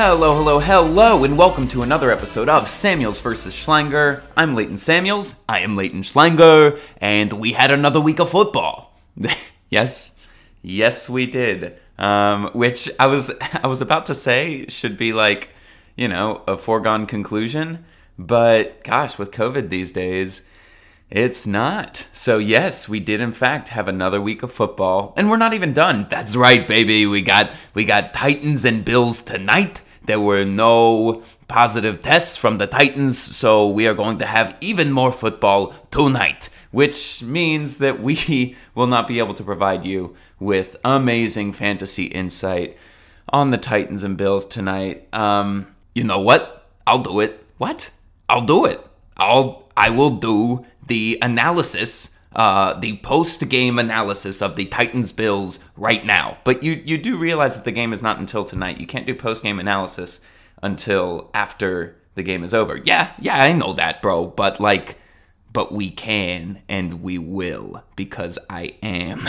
Hello, and welcome to another episode of Samuels versus Schlanger. I'm Leighton Samuels, I am Leighton Schlanger, and we had another week of football. Yes, we did. Which I was about to say should be like, you know, a foregone conclusion, but gosh, with COVID these days, it's not. So yes, we did in fact have another week of football, and we're not even done. That's right, baby. We got Titans and Bills tonight. There were no positive tests from the Titans, so we are going to have even more football tonight, which means that we will not be able to provide you with amazing fantasy insight on the Titans and Bills tonight. You know what? I'll do it. What? I'll do it. I will do the analysis, the post-game analysis of the Titans-Bills right now. But you do realize that the game is not until tonight. You can't do post-game analysis until after the game is over. Yeah, I know that, bro. But we can and we will, because I am.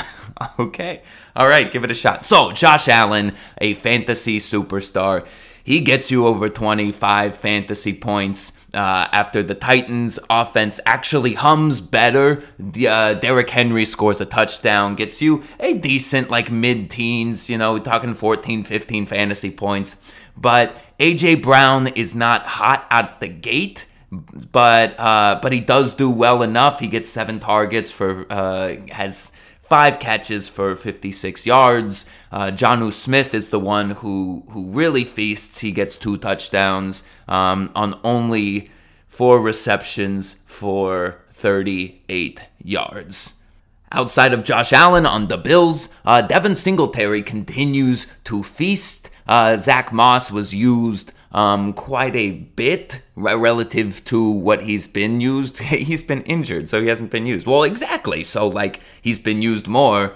Okay. All right, give it a shot. So, Josh Allen, a fantasy superstar. He gets you over 25 fantasy points after the Titans' offense actually hums better. Derrick Henry scores a touchdown, gets you a decent, like, mid-teens, you know, talking 14, 15 fantasy points. But A.J. Brown is not hot out the gate, but he does do well enough. He gets 7 targets for, has 5 catches for 56 yards. Jonnu Smith is the one who really feasts. He gets 2 touchdowns on only 4 receptions for 38 yards. Outside of Josh Allen on the Bills, Devin Singletary continues to feast. Zach Moss was used quite a bit relative to what he's been used. He's been injured, so he hasn't been used. Well, exactly. So, like, he's been used more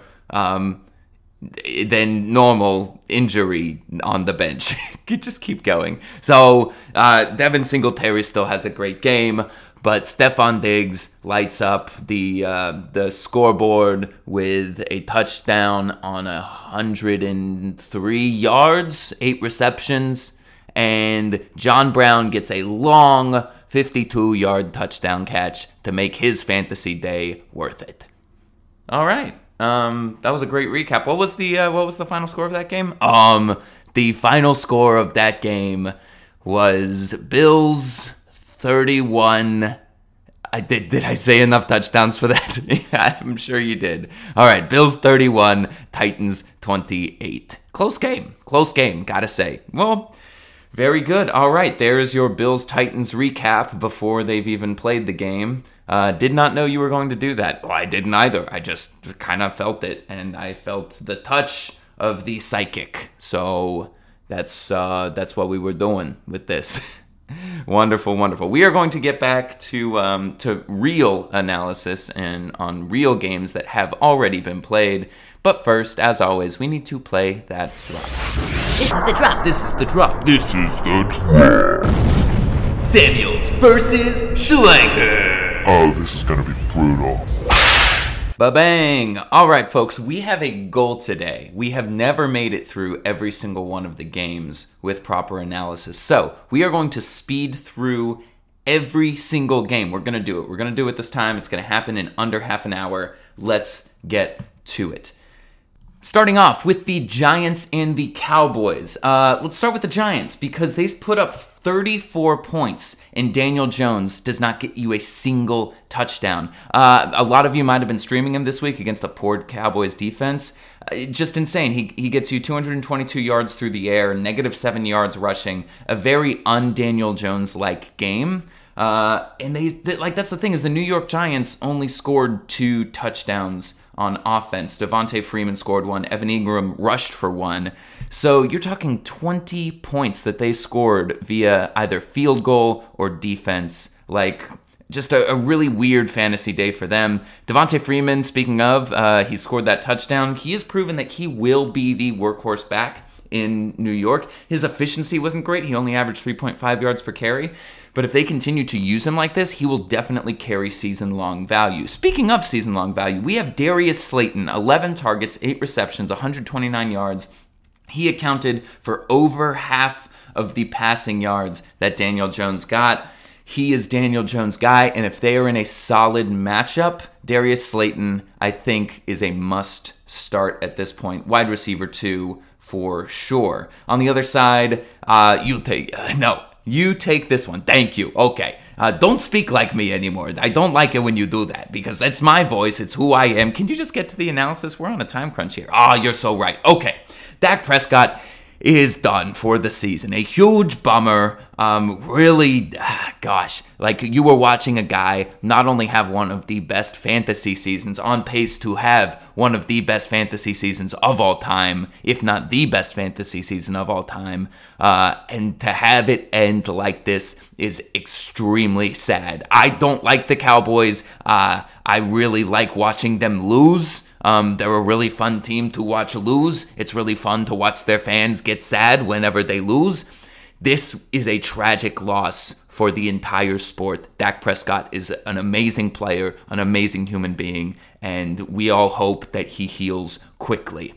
than normal injury on the bench. Just keep going. So, Devin Singletary still has a great game, but Stephon Diggs lights up the scoreboard with a touchdown on 103 yards, 8 receptions. And John Brown gets a long 52-yard touchdown catch to make his fantasy day worth it. All right, that was a great recap. What was the final score of that game? The final score of that game was Bills 31. Did I say enough touchdowns for that? Yeah, I'm sure you did. All right, Bills 31, Titans 28. Close game. Gotta say. Well. Very good. All right, there is your Bills-Titans recap before they've even played the game. Did not know you were going to do that. Well, I didn't either. I just kind of felt it, and I felt the touch of the psychic. So that's what we were doing with this. Wonderful. We are going to get back to real analysis and on real games that have already been played. But first, as always, we need to play that drop. This is the drop. Samuels versus Schlanger. Oh, this is going to be brutal. Ba-bang. All right, folks, we have a goal today. We have never made it through every single one of the games with proper analysis. So we are going to speed through every single game. We're going to do it. We're going to do it this time. It's going to happen in under half an hour. Let's get to it. Starting off with the Giants and the Cowboys. Let's start with the Giants because they put up 34 points, and Daniel Jones does not get you a single touchdown. A lot of you might have been streaming him this week against the poor Cowboys defense. Just insane. He gets you 222 yards through the air, negative 7 yards rushing. A very un-Daniel Jones-like game. And they like that's the thing is the New York Giants only scored 2 touchdowns on offense. Devontae Freeman scored 1. Evan Ingram rushed for 1. So you're talking 20 points that they scored via either field goal or defense. Like, just a really weird fantasy day for them. Devontae Freeman, speaking of, he scored that touchdown. He has proven that he will be the workhorse back in New York. His efficiency wasn't great. He only averaged 3.5 yards per carry. But if they continue to use him like this, he will definitely carry season-long value. Speaking of season-long value, we have Darius Slayton, 11 targets, 8 receptions, 129 yards. He accounted for over half of the passing yards that Daniel Jones got. He is Daniel Jones' guy, and if they are in a solid matchup, Darius Slayton, I think, is a must start at this point. Wide receiver 2 for sure. On the other side, you take this one. Thank you. Okay. Don't speak like me anymore. I don't like it when you do that because that's my voice. It's who I am. Can you just get to the analysis? We're on a time crunch here. Ah, you're so right. Okay. Dak Prescott is done for the season. A huge bummer. You were watching a guy not only have one of the best fantasy seasons, on pace to have one of the best fantasy seasons of all time, if not the best fantasy season of all time, and to have it end like this is extremely sad. I don't like the Cowboys. I really like watching them lose. They're a really fun team to watch lose. It's really fun to watch their fans get sad whenever they lose. This is a tragic loss for the entire sport. Dak Prescott is an amazing player, an amazing human being, and we all hope that he heals quickly.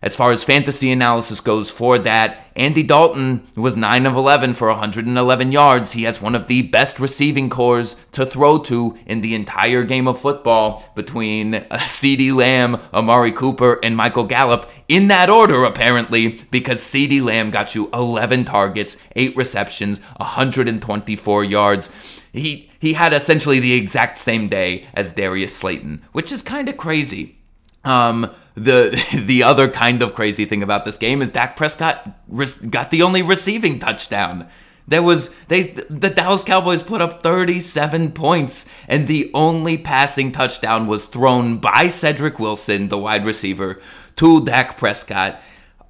As far as fantasy analysis goes for that, Andy Dalton was 9 of 11 for 111 yards. He has one of the best receiving cores to throw to in the entire game of football between CeeDee Lamb, Amari Cooper, and Michael Gallup, in that order apparently, because CeeDee Lamb got you 11 targets, 8 receptions, 124 yards. He had essentially the exact same day as Darius Slayton, which is kind of crazy. The other kind of crazy thing about this game is Dak Prescott got the only receiving touchdown. The Dallas Cowboys put up 37 points, and the only passing touchdown was thrown by Cedric Wilson, the wide receiver, to Dak Prescott.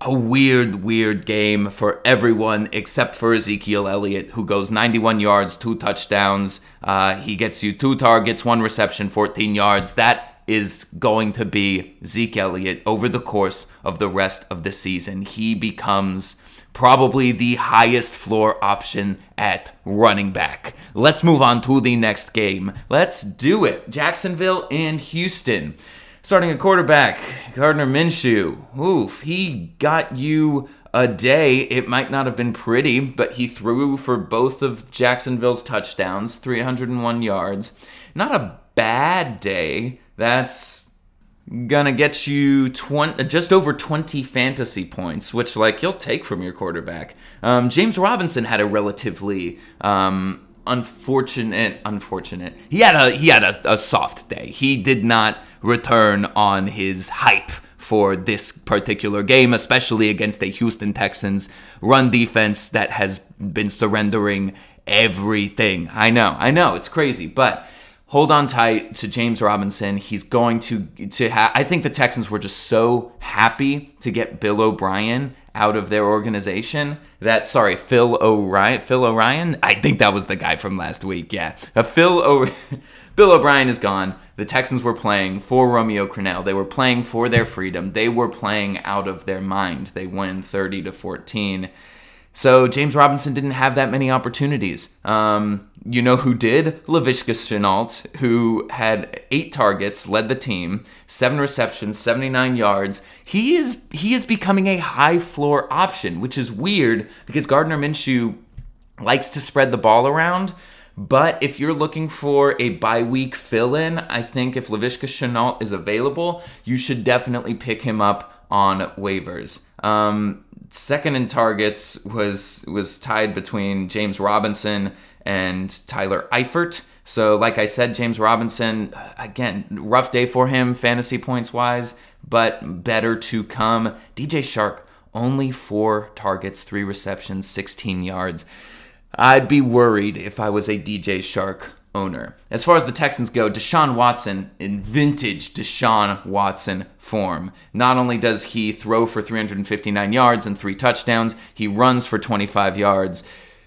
A weird, weird game for everyone except for Ezekiel Elliott, who goes 91 yards, 2 touchdowns. He gets you 2 targets, 1 reception, 14 yards. That is going to be Zeke Elliott over the course of the rest of the season. He becomes probably the highest floor option at running back. Let's move on to the next game. Let's do it. Jacksonville and Houston. Starting at quarterback, Gardner Minshew. Oof, he got you a day. It might not have been pretty, but he threw for both of Jacksonville's touchdowns, 301 yards. Not a bad day. That's going to get you just over 20 fantasy points, which, you'll take from your quarterback. James Robinson had a relatively unfortunate. He had a soft day. He did not return on his hype for this particular game, especially against the Houston Texans run defense that has been surrendering everything. I know, it's crazy, but hold on tight to James Robinson. He's going to I think the Texans were just so happy to get Bill O'Brien out of their organization that, Phil O'Brien, I think that was the guy from last week, yeah. Bill O'Brien is gone. The Texans were playing for Romeo Crennel. They were playing for their freedom. They were playing out of their mind. They win 30-14. So James Robinson didn't have that many opportunities. You know who did? Laviska Shenault, who had 8 targets, led the team, 7 receptions, 79 yards. He is becoming a high floor option, which is weird because Gardner Minshew likes to spread the ball around. But if you're looking for a bye-week fill-in, I think if Laviska Shenault is available, you should definitely pick him up on waivers. Second in targets was tied between James Robinson and Tyler Eifert. So like I said, James Robinson, again, rough day for him fantasy points-wise, but better to come. DJ Shark, only 4 targets, 3 receptions, 16 yards. I'd be worried if I was a DJ Shark owner. As far as the Texans go, Deshaun Watson in vintage Deshaun Watson form. Not only does he throw for 359 yards and 3 touchdowns, he runs for 25 yards,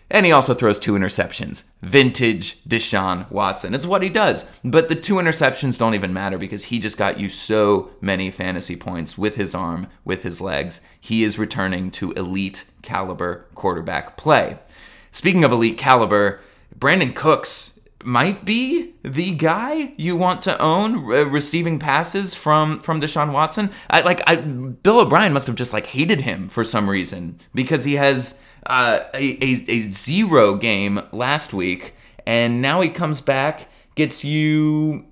and he also throws 2 interceptions. Vintage Deshaun Watson. It's what he does. But the 2 interceptions don't even matter because he just got you so many fantasy points with his arm, with his legs. He is returning to elite caliber quarterback play. Speaking of elite caliber, Brandon Cooks might be the guy you want to own receiving passes from Deshaun Watson. Bill O'Brien must have just hated him for some reason, because he has a zero game last week, and now he comes back, gets you,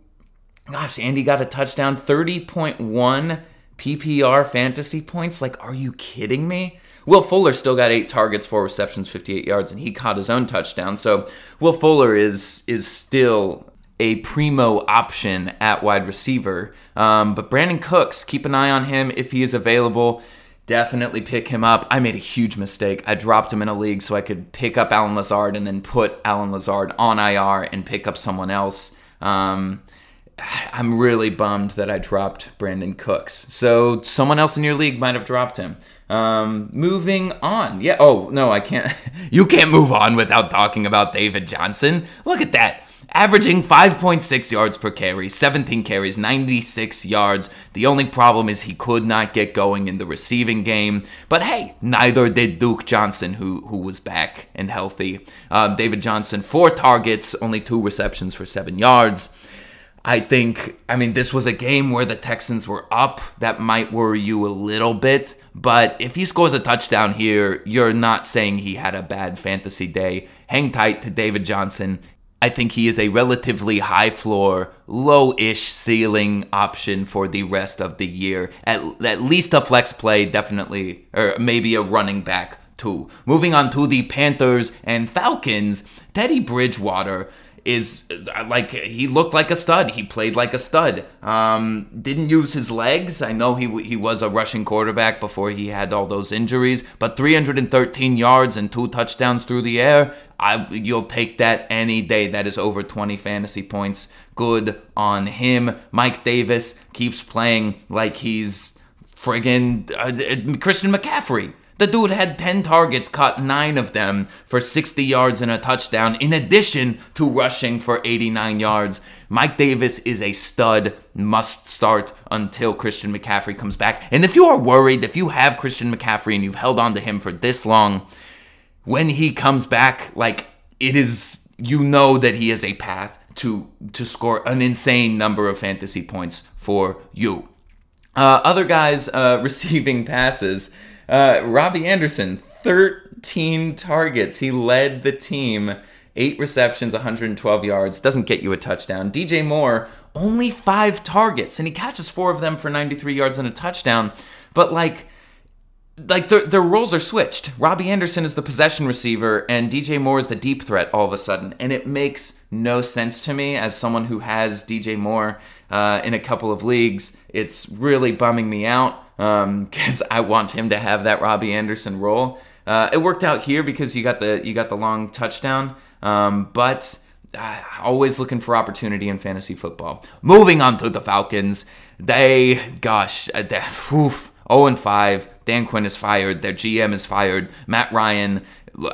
gosh, Andy got a touchdown, 30.1 PPR fantasy points. Are you kidding me? Will Fuller still got 8 targets, 4 receptions, 58 yards, and he caught his own touchdown. So Will Fuller is still a primo option at wide receiver. But Brandon Cooks, keep an eye on him if he is available. Definitely pick him up. I made a huge mistake. I dropped him in a league so I could pick up Alan Lazard and then put Alan Lazard on IR and pick up someone else. I'm really bummed that I dropped Brandon Cooks. So someone else in your league might have dropped him. Moving on. Yeah. Oh, no, I can't. You can't move on without talking about David Johnson. Look at that. Averaging 5.6 yards per carry, 17 carries, 96 yards. The only problem is he could not get going in the receiving game. But hey, neither did Duke Johnson, who was back and healthy. David Johnson, 4 targets, only 2 receptions for 7 yards. I mean, this was a game where the Texans were up. That might worry you a little bit. But if he scores a touchdown here, you're not saying he had a bad fantasy day. Hang tight to David Johnson. I think he is a relatively high floor, low-ish ceiling option for the rest of the year. At least a flex play, definitely, or maybe a running back too. Moving on to the Panthers and Falcons, Teddy Bridgewater is he looked like a stud. He played like a stud. Didn't use his legs. I know he was a rushing quarterback before he had all those injuries, but 313 yards and 2 touchdowns through the air. You'll take that any day. That is over 20 fantasy points. Good on him. Mike Davis keeps playing like he's friggin' Christian McCaffrey. The dude had 10 targets, caught 9 of them for 60 yards and a touchdown, in addition to rushing for 89 yards. Mike Davis is a stud, must start until Christian McCaffrey comes back. And if you are worried, if you have Christian McCaffrey and you've held on to him for this long, when he comes back, it is, that he is a path to score an insane number of fantasy points for you. Other guys receiving passes. Robbie Anderson, 13 targets. He led the team. 8 receptions, 112 yards. Doesn't get you a touchdown. DJ Moore, only 5 targets, and he catches 4 of them for 93 yards and a touchdown. But their roles are switched. Robbie Anderson is the possession receiver, and DJ Moore is the deep threat all of a sudden. And it makes no sense to me as someone who has DJ Moore in a couple of leagues. It's really bumming me out. Because I want him to have that Robbie Anderson role. It worked out here because you got the long touchdown. But always looking for opportunity in fantasy football. Moving on to the Falcons, 0-5. Dan Quinn is fired. Their GM is fired. Matt Ryan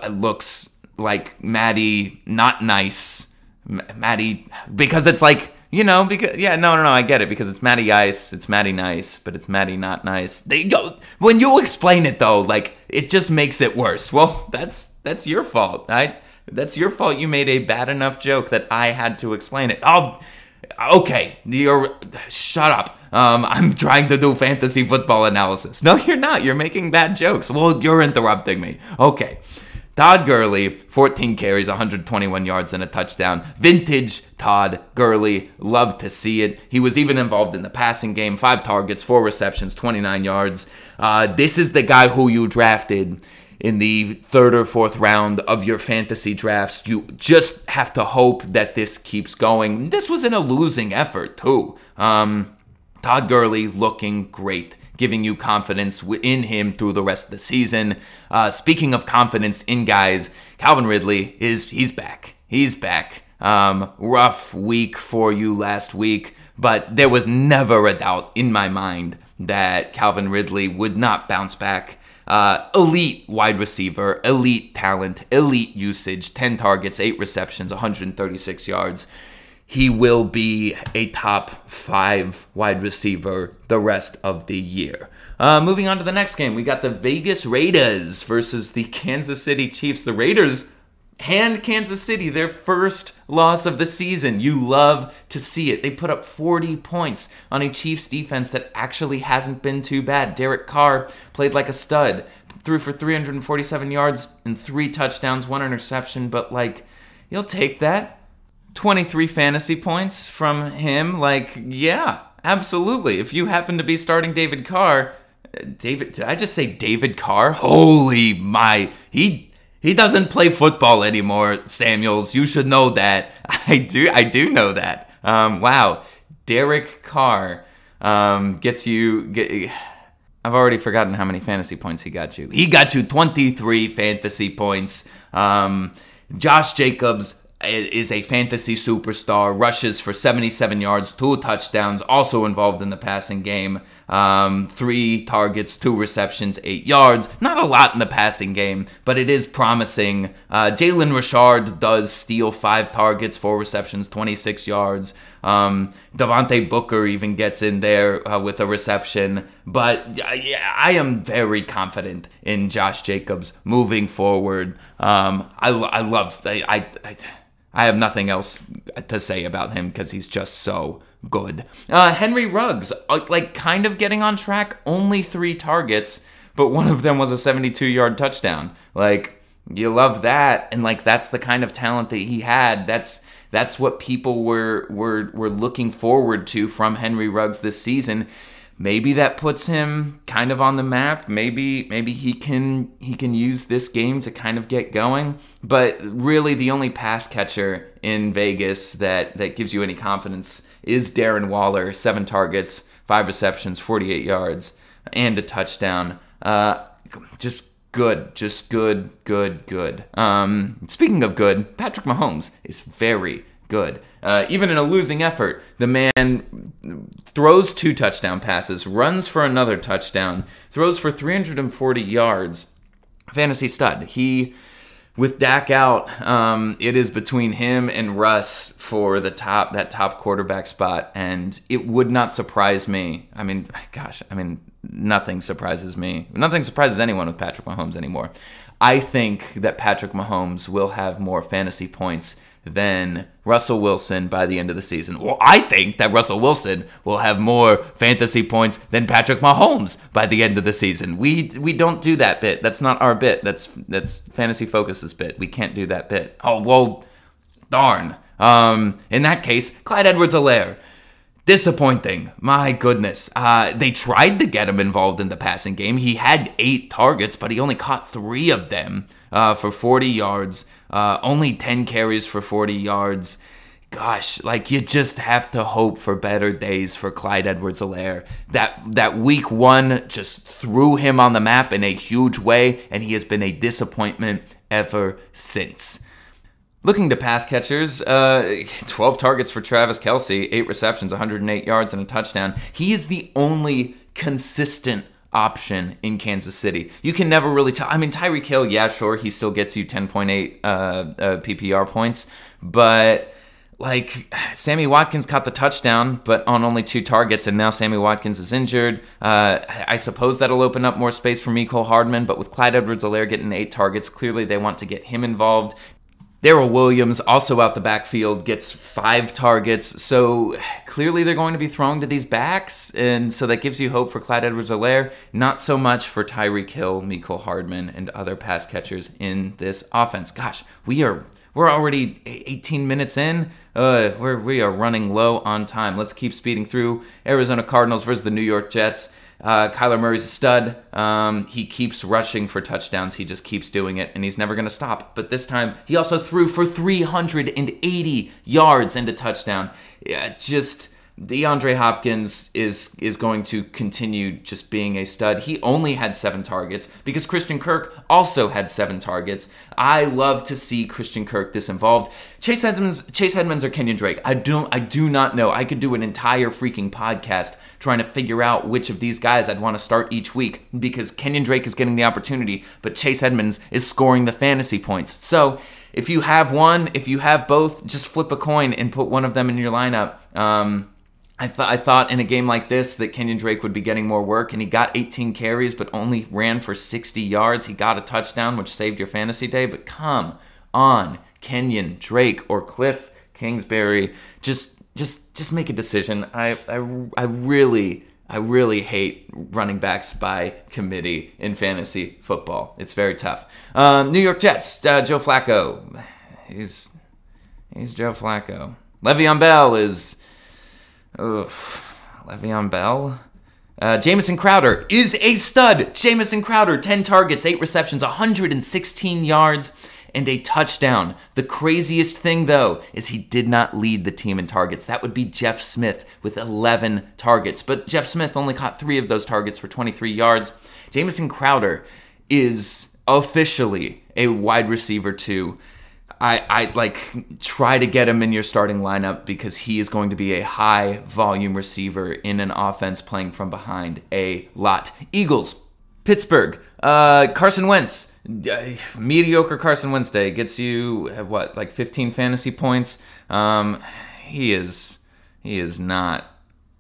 looks like Matty, not nice. Matty, because it's like. I get it, because it's Matty Ice, it's Matty Nice, but it's Matty Not Nice. When you explain it, though, it just makes it worse. Well, that's your fault. That's your fault. You made a bad enough joke that I had to explain it. Oh, okay, shut up. I'm trying to do fantasy football analysis. No, you're not. You're making bad jokes. Well, you're interrupting me. Okay. Todd Gurley, 14 carries, 121 yards, and a touchdown. Vintage Todd Gurley. Love to see it. He was even involved in the passing game. 5 targets, 4 receptions, 29 yards. This is the guy who you drafted in the 3rd or 4th round of your fantasy drafts. You just have to hope that this keeps going. This was in a losing effort, too. Todd Gurley looking great, giving you confidence in him through the rest of the season. Speaking of confidence in guys, Calvin Ridley, he's back. He's back. Rough week for you last week, but there was never a doubt in my mind that Calvin Ridley would not bounce back. Elite wide receiver, elite talent, elite usage, 10 targets, 8 receptions, 136 yards. He will be a top 5 wide receiver the rest of the year. Moving on to the next game, we got the Vegas Raiders versus the Kansas City Chiefs. The Raiders hand Kansas City their first loss of the season. You love to see it. They put up 40 points on a Chiefs defense that actually hasn't been too bad. Derek Carr played like a stud, threw for 347 yards and 3 touchdowns, 1 interception, but like, you'll take that. 23 fantasy points from him. Like, yeah, absolutely. If you happen to be starting David Carr, did I just say David Carr? Holy my, he doesn't play football anymore, Samuels. You should know that. I do know that. Wow, Derek Carr gets you. I've already forgotten how many fantasy points he got you. He got you 23 fantasy points. Josh Jacobs is a fantasy superstar, rushes for 77 yards, 2 touchdowns, also involved in the passing game, 3 targets, 2 receptions, 8 yards. Not a lot in the passing game, but it is promising. Jalen Richard does steal 5 targets, 4 receptions, 26 yards. Devontae Booker even gets in there with a reception. But yeah, I am very confident in Josh Jacobs moving forward. I have nothing else to say about him because he's just so good. Henry Ruggs, like kind of getting on track, only 3 targets, but one of them was a 72-yard touchdown. Like, you love that, and like that's the kind of talent that he had. That's what people were looking forward to from Henry Ruggs this season. Maybe that puts him kind of on the map. Maybe he can use this game to kind of get going. But really, the only pass catcher in Vegas that gives you any confidence is Darren Waller. 7 targets, 5 receptions, 48 yards, and a touchdown. Just good. Speaking of good, Patrick Mahomes is very good. Even in a losing effort, the man throws 2 touchdown passes, runs for another touchdown, throws for 340 yards. Fantasy stud. He, with Dak out, it is between him and Russ for that top quarterback spot, and it would not surprise me. I mean, nothing surprises me. Nothing surprises anyone with Patrick Mahomes anymore. I think that Patrick Mahomes will have more fantasy points than Russell Wilson by the end of the season. Well, I think that Russell Wilson will have more fantasy points than Patrick Mahomes by the end of the season. We don't do that bit. That's not our bit. That's Fantasy Focus's bit. We can't do that bit. Oh, well, darn. In that case, Clyde Edwards-Helaire. Disappointing. My goodness. They tried to get him involved in the passing game. He had 8 targets, but he only caught 3 of them for 40 yards. Only 10 carries for 40 yards. Gosh, like, you just have to hope for better days for Clyde Edwards-Helaire. That week one just threw him on the map in a huge way, and he has been a disappointment ever since. Looking to pass catchers, 12 targets for Travis Kelce, 8 receptions, 108 yards, and a touchdown. He is the only consistent option in Kansas City. You can never really tell. I mean, Tyreek Hill, yeah, sure, he still gets you 10.8 PPR points, but like, Sammy Watkins caught the touchdown, but on only 2 targets, and now Sammy Watkins is injured. I suppose that'll open up more space for Mecole Hardman, but with Clyde Edwards-Helaire getting 8 targets, clearly they want to get him involved. Darrell Williams, also out the backfield, gets 5 targets. So clearly they're going to be throwing to these backs. And so that gives you hope for Clyde Edwards-Helaire. Not so much for Tyreek Hill, Mecole Hardman, and other pass catchers in this offense. Gosh, we're already 18 minutes in. We are running low on time. Let's keep speeding through. Arizona Cardinals versus the New York Jets. Kyler Murray's a stud. He keeps rushing for touchdowns. He just keeps doing it, and he's never going to stop. But this time, he also threw for 380 yards and a touchdown. Yeah, just DeAndre Hopkins is going to continue just being a stud. He only had 7 targets because Christian Kirk also had 7 targets. I love to see Christian Kirk this involved. Chase Edmonds or Kenyon Drake. I do not know. I could do an entire freaking podcast trying to figure out which of these guys I'd want to start each week because Kenyon Drake is getting the opportunity, but Chase Edmonds is scoring the fantasy points. So if you have one, if you have both, just flip a coin and put one of them in your lineup. I thought in a game like this that Kenyon Drake would be getting more work, and he got 18 carries but only ran for 60 yards. He got a touchdown, which saved your fantasy day, but come on Kenyon Drake or Cliff Kingsbury. Just make a decision. I really hate running backs by committee in fantasy football. It's very tough. New York Jets, Joe Flacco. He's Joe Flacco. Le'Veon Bell is... Ugh. Le'Veon Bell? Jamison Crowder is a stud. Jamison Crowder, 10 targets, 8 receptions, 116 yards, and a touchdown. The craziest thing, though, is he did not lead the team in targets. That would be Jeff Smith with 11 targets. But Jeff Smith only caught 3 of those targets for 23 yards. Jamison Crowder is officially a wide receiver, too. I try to get him in your starting lineup because he is going to be a high-volume receiver in an offense playing from behind a lot. Eagles, Pittsburgh, Carson Wentz. Mediocre Carson Wednesday gets you, what, like 15 fantasy points? He is not,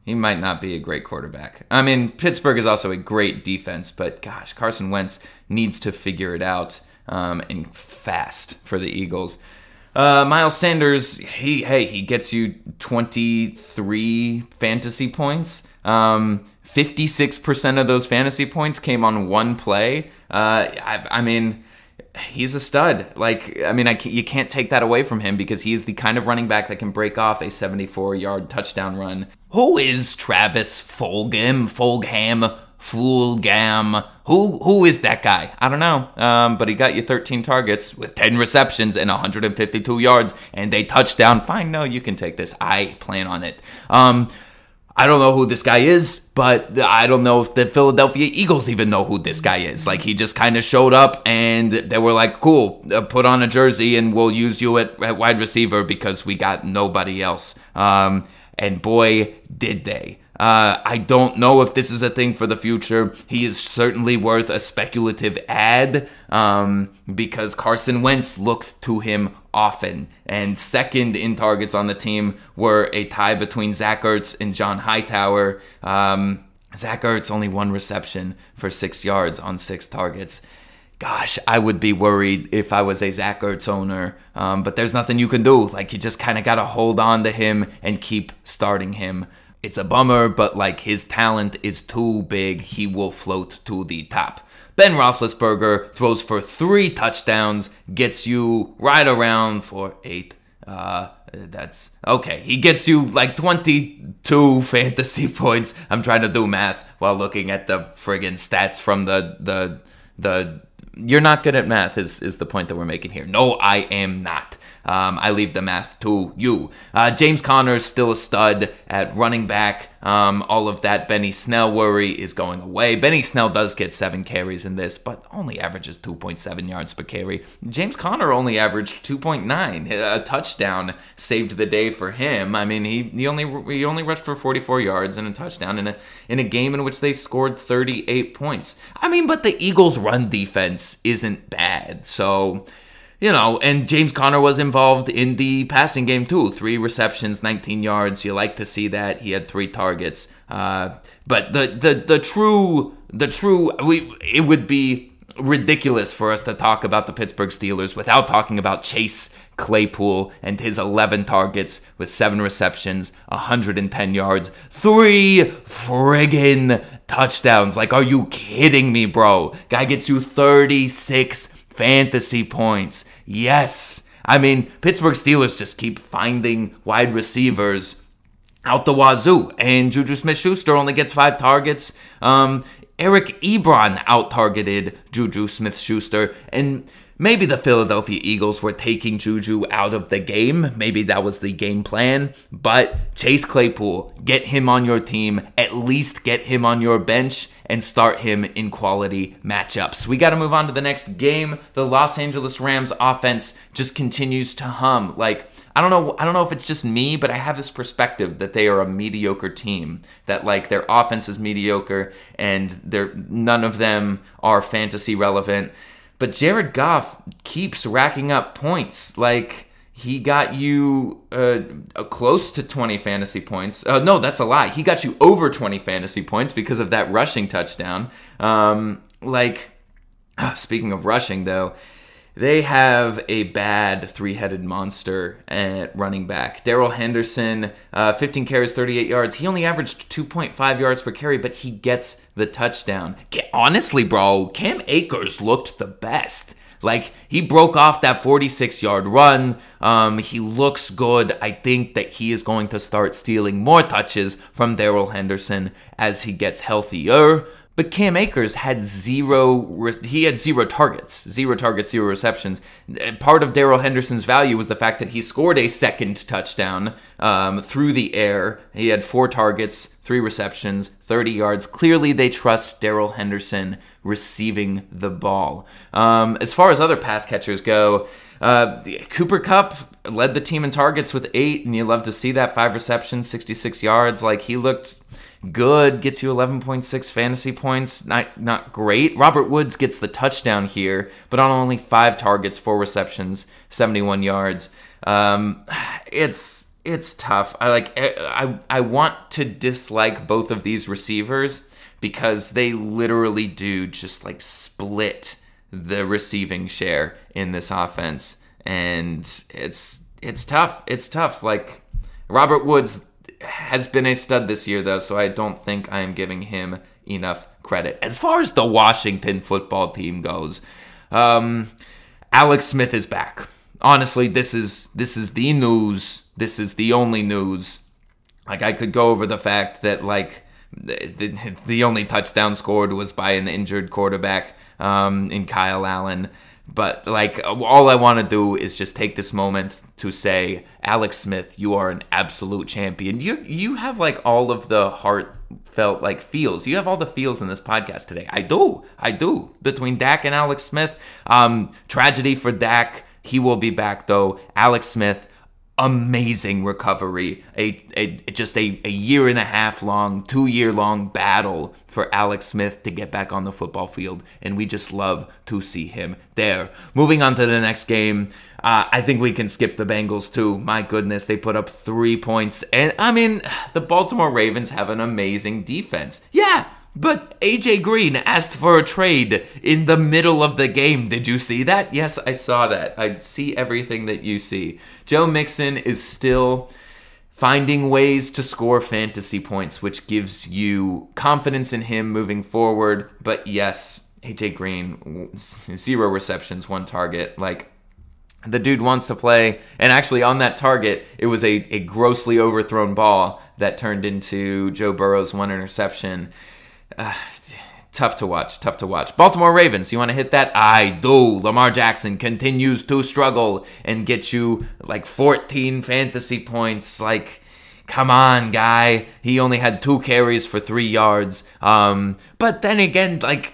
he might not be a great quarterback. I mean, Pittsburgh is also a great defense, but gosh, Carson Wentz needs to figure it out and fast for the Eagles. Miles Sanders, he gets you 23 fantasy points. 56% of those fantasy points came on one play. I mean, he's a stud. Like, I mean, you can't take that away from him because he is the kind of running back that can break off a 74-yard touchdown run. Who is Travis Fulgham? Who is that guy? I don't know. But he got you 13 targets with 10 receptions and 152 yards and a touchdown. Fine, no, you can take this. I plan on it. I don't know who this guy is, but I don't know if the Philadelphia Eagles even know who this guy is. Like, he just kind of showed up, and they were like, cool, put on a jersey, and we'll use you at wide receiver because we got nobody else. And boy, did they. I don't know if this is a thing for the future. He is certainly worth a speculative ad because Carson Wentz looked to him often. And second in targets on the team were a tie between Zach Ertz and John Hightower. Zach Ertz only 1 reception for 6 yards on 6 targets. Gosh, I would be worried if I was a Zach Ertz owner, but there's nothing you can do. Like, you just kind of got to hold on to him and keep starting him. It's a bummer, but, like, his talent is too big. He will float to the top. Ben Roethlisberger throws for 3 touchdowns, gets you right around for 8. That's okay. He gets you, like, 22 fantasy points. I'm trying to do math while looking at the friggin' stats from the You're not good at math is the point that we're making here. No, I am not. I leave the math to you. James Conner's still a stud at running back. All of that Benny Snell worry is going away. Benny Snell does get 7 carries in this, but only averages 2.7 yards per carry. James Conner only averaged 2.9. A touchdown saved the day for him. I mean, he only rushed for 44 yards and a touchdown in a game in which they scored 38 points. I mean, but the Eagles' run defense isn't bad, so... You know, and James Conner was involved in the passing game, too. 3 receptions, 19 yards. You like to see that. He had 3 targets. But it would be ridiculous for us to talk about the Pittsburgh Steelers without talking about Chase Claypool and his 11 targets with 7 receptions, 110 yards, 3 friggin' touchdowns. Like, are you kidding me, bro? Guy gets you 36 fantasy points. Yes. I mean, Pittsburgh Steelers just keep finding wide receivers out the wazoo. And Juju Smith-Schuster only gets 5 targets. Eric Ebron out-targeted Juju Smith-Schuster. And maybe the Philadelphia Eagles were taking Juju out of the game. Maybe that was the game plan. But Chase Claypool, get him on your team. At least get him on your bench and start him in quality matchups. We got to move on to the next game. The Los Angeles Rams offense just continues to hum. Like, I don't know if it's just me, but I have this perspective that they are a mediocre team, that like their offense is mediocre and none of them are fantasy relevant. But Jared Goff keeps racking up points. Like, he got you close to 20 fantasy points. No, that's a lie. He got you over 20 fantasy points because of that rushing touchdown. Speaking of rushing, though, They have a bad three-headed monster at running back. Darrell Henderson, 15 carries, 38 yards. He only averaged 2.5 yards per carry, but he gets the touchdown. Honestly, bro, Cam Akers looked the best. Like, he broke off that 46-yard run. He looks good. I think that he is going to start stealing more touches from Darrell Henderson as he gets healthier. But Cam Akers had zero targets, zero receptions. Part of Darrell Henderson's value was the fact that he scored a second touchdown through the air. He had 4 targets, 3 receptions, 30 yards. Clearly, they trust Darrell Henderson receiving the ball. As far as other pass catchers go, Cooper Kupp led the team in targets with 8, and you love to see that. 5 receptions, 66 yards. Like, he looked good, gets you 11.6 fantasy points, not great. Robert Woods gets the touchdown here, but on only 5 targets, 4 receptions, 71 yards. It's tough. I want to dislike both of these receivers because they literally do just like split the receiving share in this offense, and it's tough. It's tough. Like, Robert Woods has been a stud this year, though, so I don't think I am giving him enough credit. As far as the Washington football team goes, Alex Smith is back. Honestly, this is the news. This is the only news. Like, I could go over the fact that, like, the only touchdown scored was by an injured quarterback in Kyle Allen. But, like, all I want to do is just take this moment to say, Alex Smith, you are an absolute champion. You have, like, all of the heartfelt, like, feels. You have all the feels in this podcast today. I do. Between Dak and Alex Smith, tragedy for Dak. He will be back, though. Alex Smith, amazing recovery. Just a year and a half long, 2-year long battle for Alex Smith to get back on the football field, and we just love to see him there. Moving on to the next game, I think we can skip the Bengals too. My goodness, they put up 3 points, and I mean, the Baltimore Ravens have an amazing defense. Yeah, but AJ Green asked for a trade in the middle of the game. Did you see that? Yes, I saw that. I see everything that you see. Joe Mixon is still finding ways to score fantasy points, which gives you confidence in him moving forward. But yes, AJ Green, 0 receptions, 1 target. Like, the dude wants to play. And actually, on that target, it was a grossly overthrown ball that turned into Joe Burrow's 1 interception. Tough to watch. Baltimore Ravens, you want to hit that? I do. Lamar Jackson continues to struggle and get you like 14 fantasy points. Like, come on, guy. He only had 2 carries for 3 yards. But then again, like,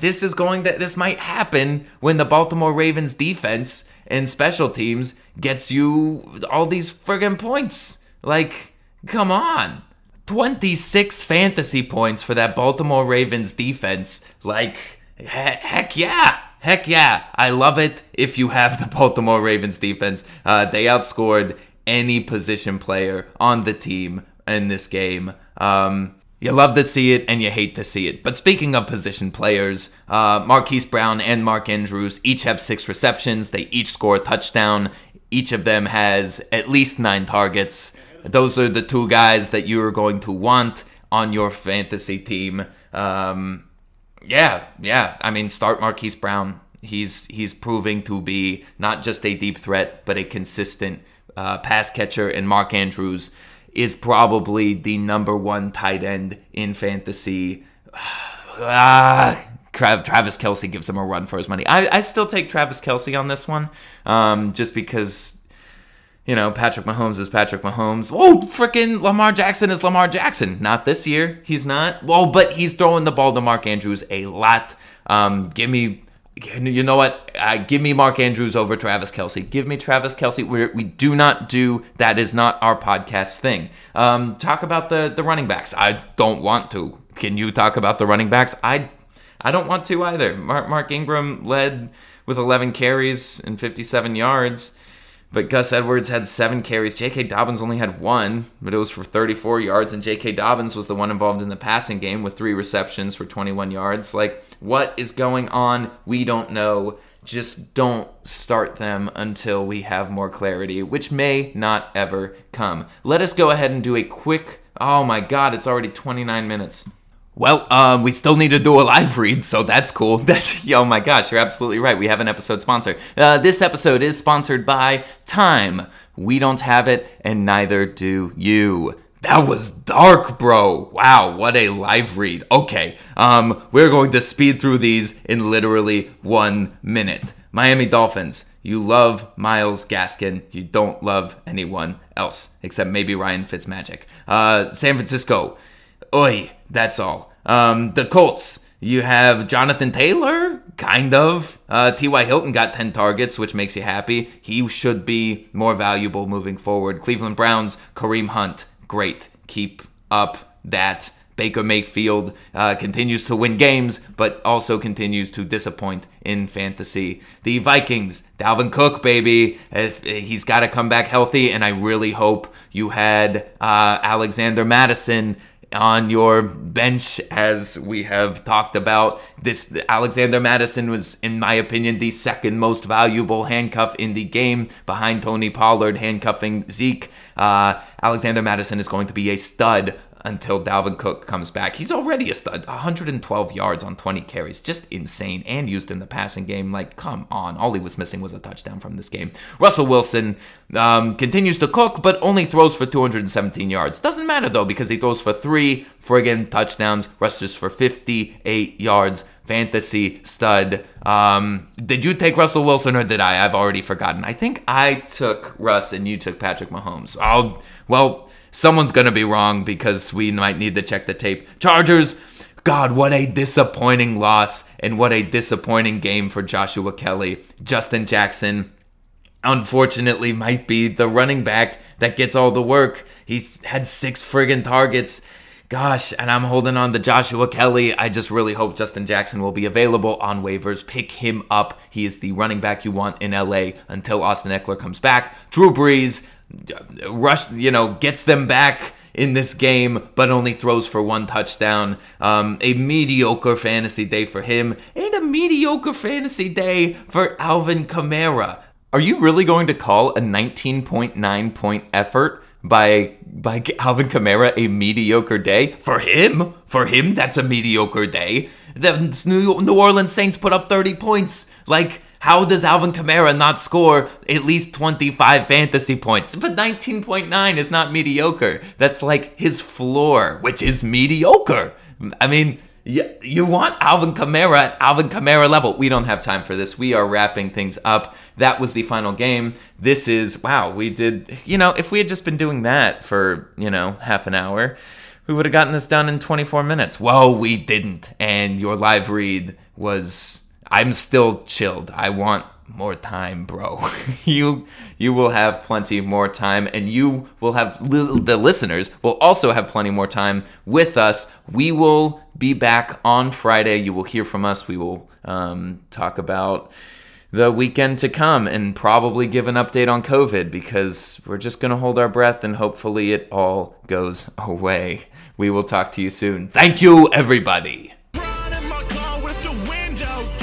this might happen when the Baltimore Ravens defense and special teams gets you all these friggin' points. Like, come on. 26 fantasy points for that Baltimore Ravens defense. Like, heck yeah. I love it if you have the Baltimore Ravens defense. They outscored any position player on the team in this game. You love to see it, and you hate to see it. But speaking of position players, Marquise Brown and Mark Andrews each have 6 receptions. They each score a touchdown. Each of them has at least 9 targets. Those are the 2 guys that you're going to want on your fantasy team. Yeah. I mean, start Marquise Brown. He's proving to be not just a deep threat, but a consistent pass catcher. And Mark Andrews is probably the number 1 tight end in fantasy. Travis Kelce gives him a run for his money. I still take Travis Kelce on this one, just because, you know, Patrick Mahomes is Patrick Mahomes. Oh, freaking Lamar Jackson is Lamar Jackson. Not this year. He's not. Well, but he's throwing the ball to Mark Andrews a lot. Give me Mark Andrews over Travis Kelce. Give me Travis Kelce. We do not do that. Is not our podcast thing. Talk about the running backs. I don't want to. Can you talk about the running backs? I don't want to either. Mark Ingram led with 11 carries and 57 yards. But Gus Edwards had 7 carries. J.K. Dobbins only had 1, but it was for 34 yards. And J.K. Dobbins was the one involved in the passing game with 3 receptions for 21 yards. Like, what is going on? We don't know. Just don't start them until we have more clarity, which may not ever come. Let us go ahead and do a quick... Oh my God, it's already 29 minutes. Well, we still need to do a live read, so that's cool. Oh my gosh, you're absolutely right. We have an episode sponsor. This episode is sponsored by Time. We don't have it, and neither do you. That was dark, bro. Wow, what a live read. Okay, we're going to speed through these in literally 1 minute. Miami Dolphins, you love Myles Gaskin. You don't love anyone else, except maybe Ryan Fitzmagic. San Francisco, oi, that's all. The Colts, you have Jonathan Taylor, kind of. T.Y. Hilton got 10 targets, which makes you happy. He should be more valuable moving forward. Cleveland Browns, Kareem Hunt. Great. Keep up that. Baker Mayfield continues to win games, but also continues to disappoint in fantasy. The Vikings, Dalvin Cook, baby. He's got to come back healthy, and I really hope you had Alexander Mattison on your bench, as we have talked about. This Alexander Mattison was, in my opinion, the second most valuable handcuff in the game behind Tony Pollard handcuffing Zeke. Alexander Mattison is going to be a stud until Dalvin Cook comes back. He's already a stud. 112 yards on 20 carries. Just insane. And used in the passing game. Like, come on. All he was missing was a touchdown from this game. Russell Wilson continues to cook, but only throws for 217 yards. Doesn't matter, though, because he throws for 3 friggin' touchdowns. Rushes for 58 yards. Fantasy stud. Did you take Russell Wilson or did I? I've already forgotten. I think I took Russ and you took Patrick Mahomes. Well... Someone's going to be wrong because we might need to check the tape. Chargers, God, what a disappointing loss and what a disappointing game for Joshua Kelly. Justin Jackson, unfortunately, might be the running back that gets all the work. He's had 6 friggin' targets. Gosh, and I'm holding on to Joshua Kelly. I just really hope Justin Jackson will be available on waivers. Pick him up. He is the running back you want in LA until Austin Eckler comes back. Drew Brees, Rush, gets them back in this game, but only throws for 1 touchdown. A mediocre fantasy day for him, and a mediocre fantasy day for Alvin Kamara. Are you really going to call a 19.9 point effort by Alvin Kamara a mediocre day? For him, that's a mediocre day. The New Orleans Saints put up 30 points. Like, how does Alvin Kamara not score at least 25 fantasy points? But 19.9 is not mediocre. That's like his floor, which is mediocre. I mean, you want Alvin Kamara at Alvin Kamara level. We don't have time for this. We are wrapping things up. That was the final game. This is, wow, we did, if we had just been doing that for, half an hour, we would have gotten this done in 24 minutes. Well, we didn't. And your live read was... I'm still chilled. I want more time, bro. You will have plenty more time, and you will have the listeners will also have plenty more time with us. We will be back on Friday. You will hear from us. We will talk about the weekend to come and probably give an update on COVID, because we're just going to hold our breath and hopefully it all goes away. We will talk to you soon. Thank you, everybody. Running my car with the window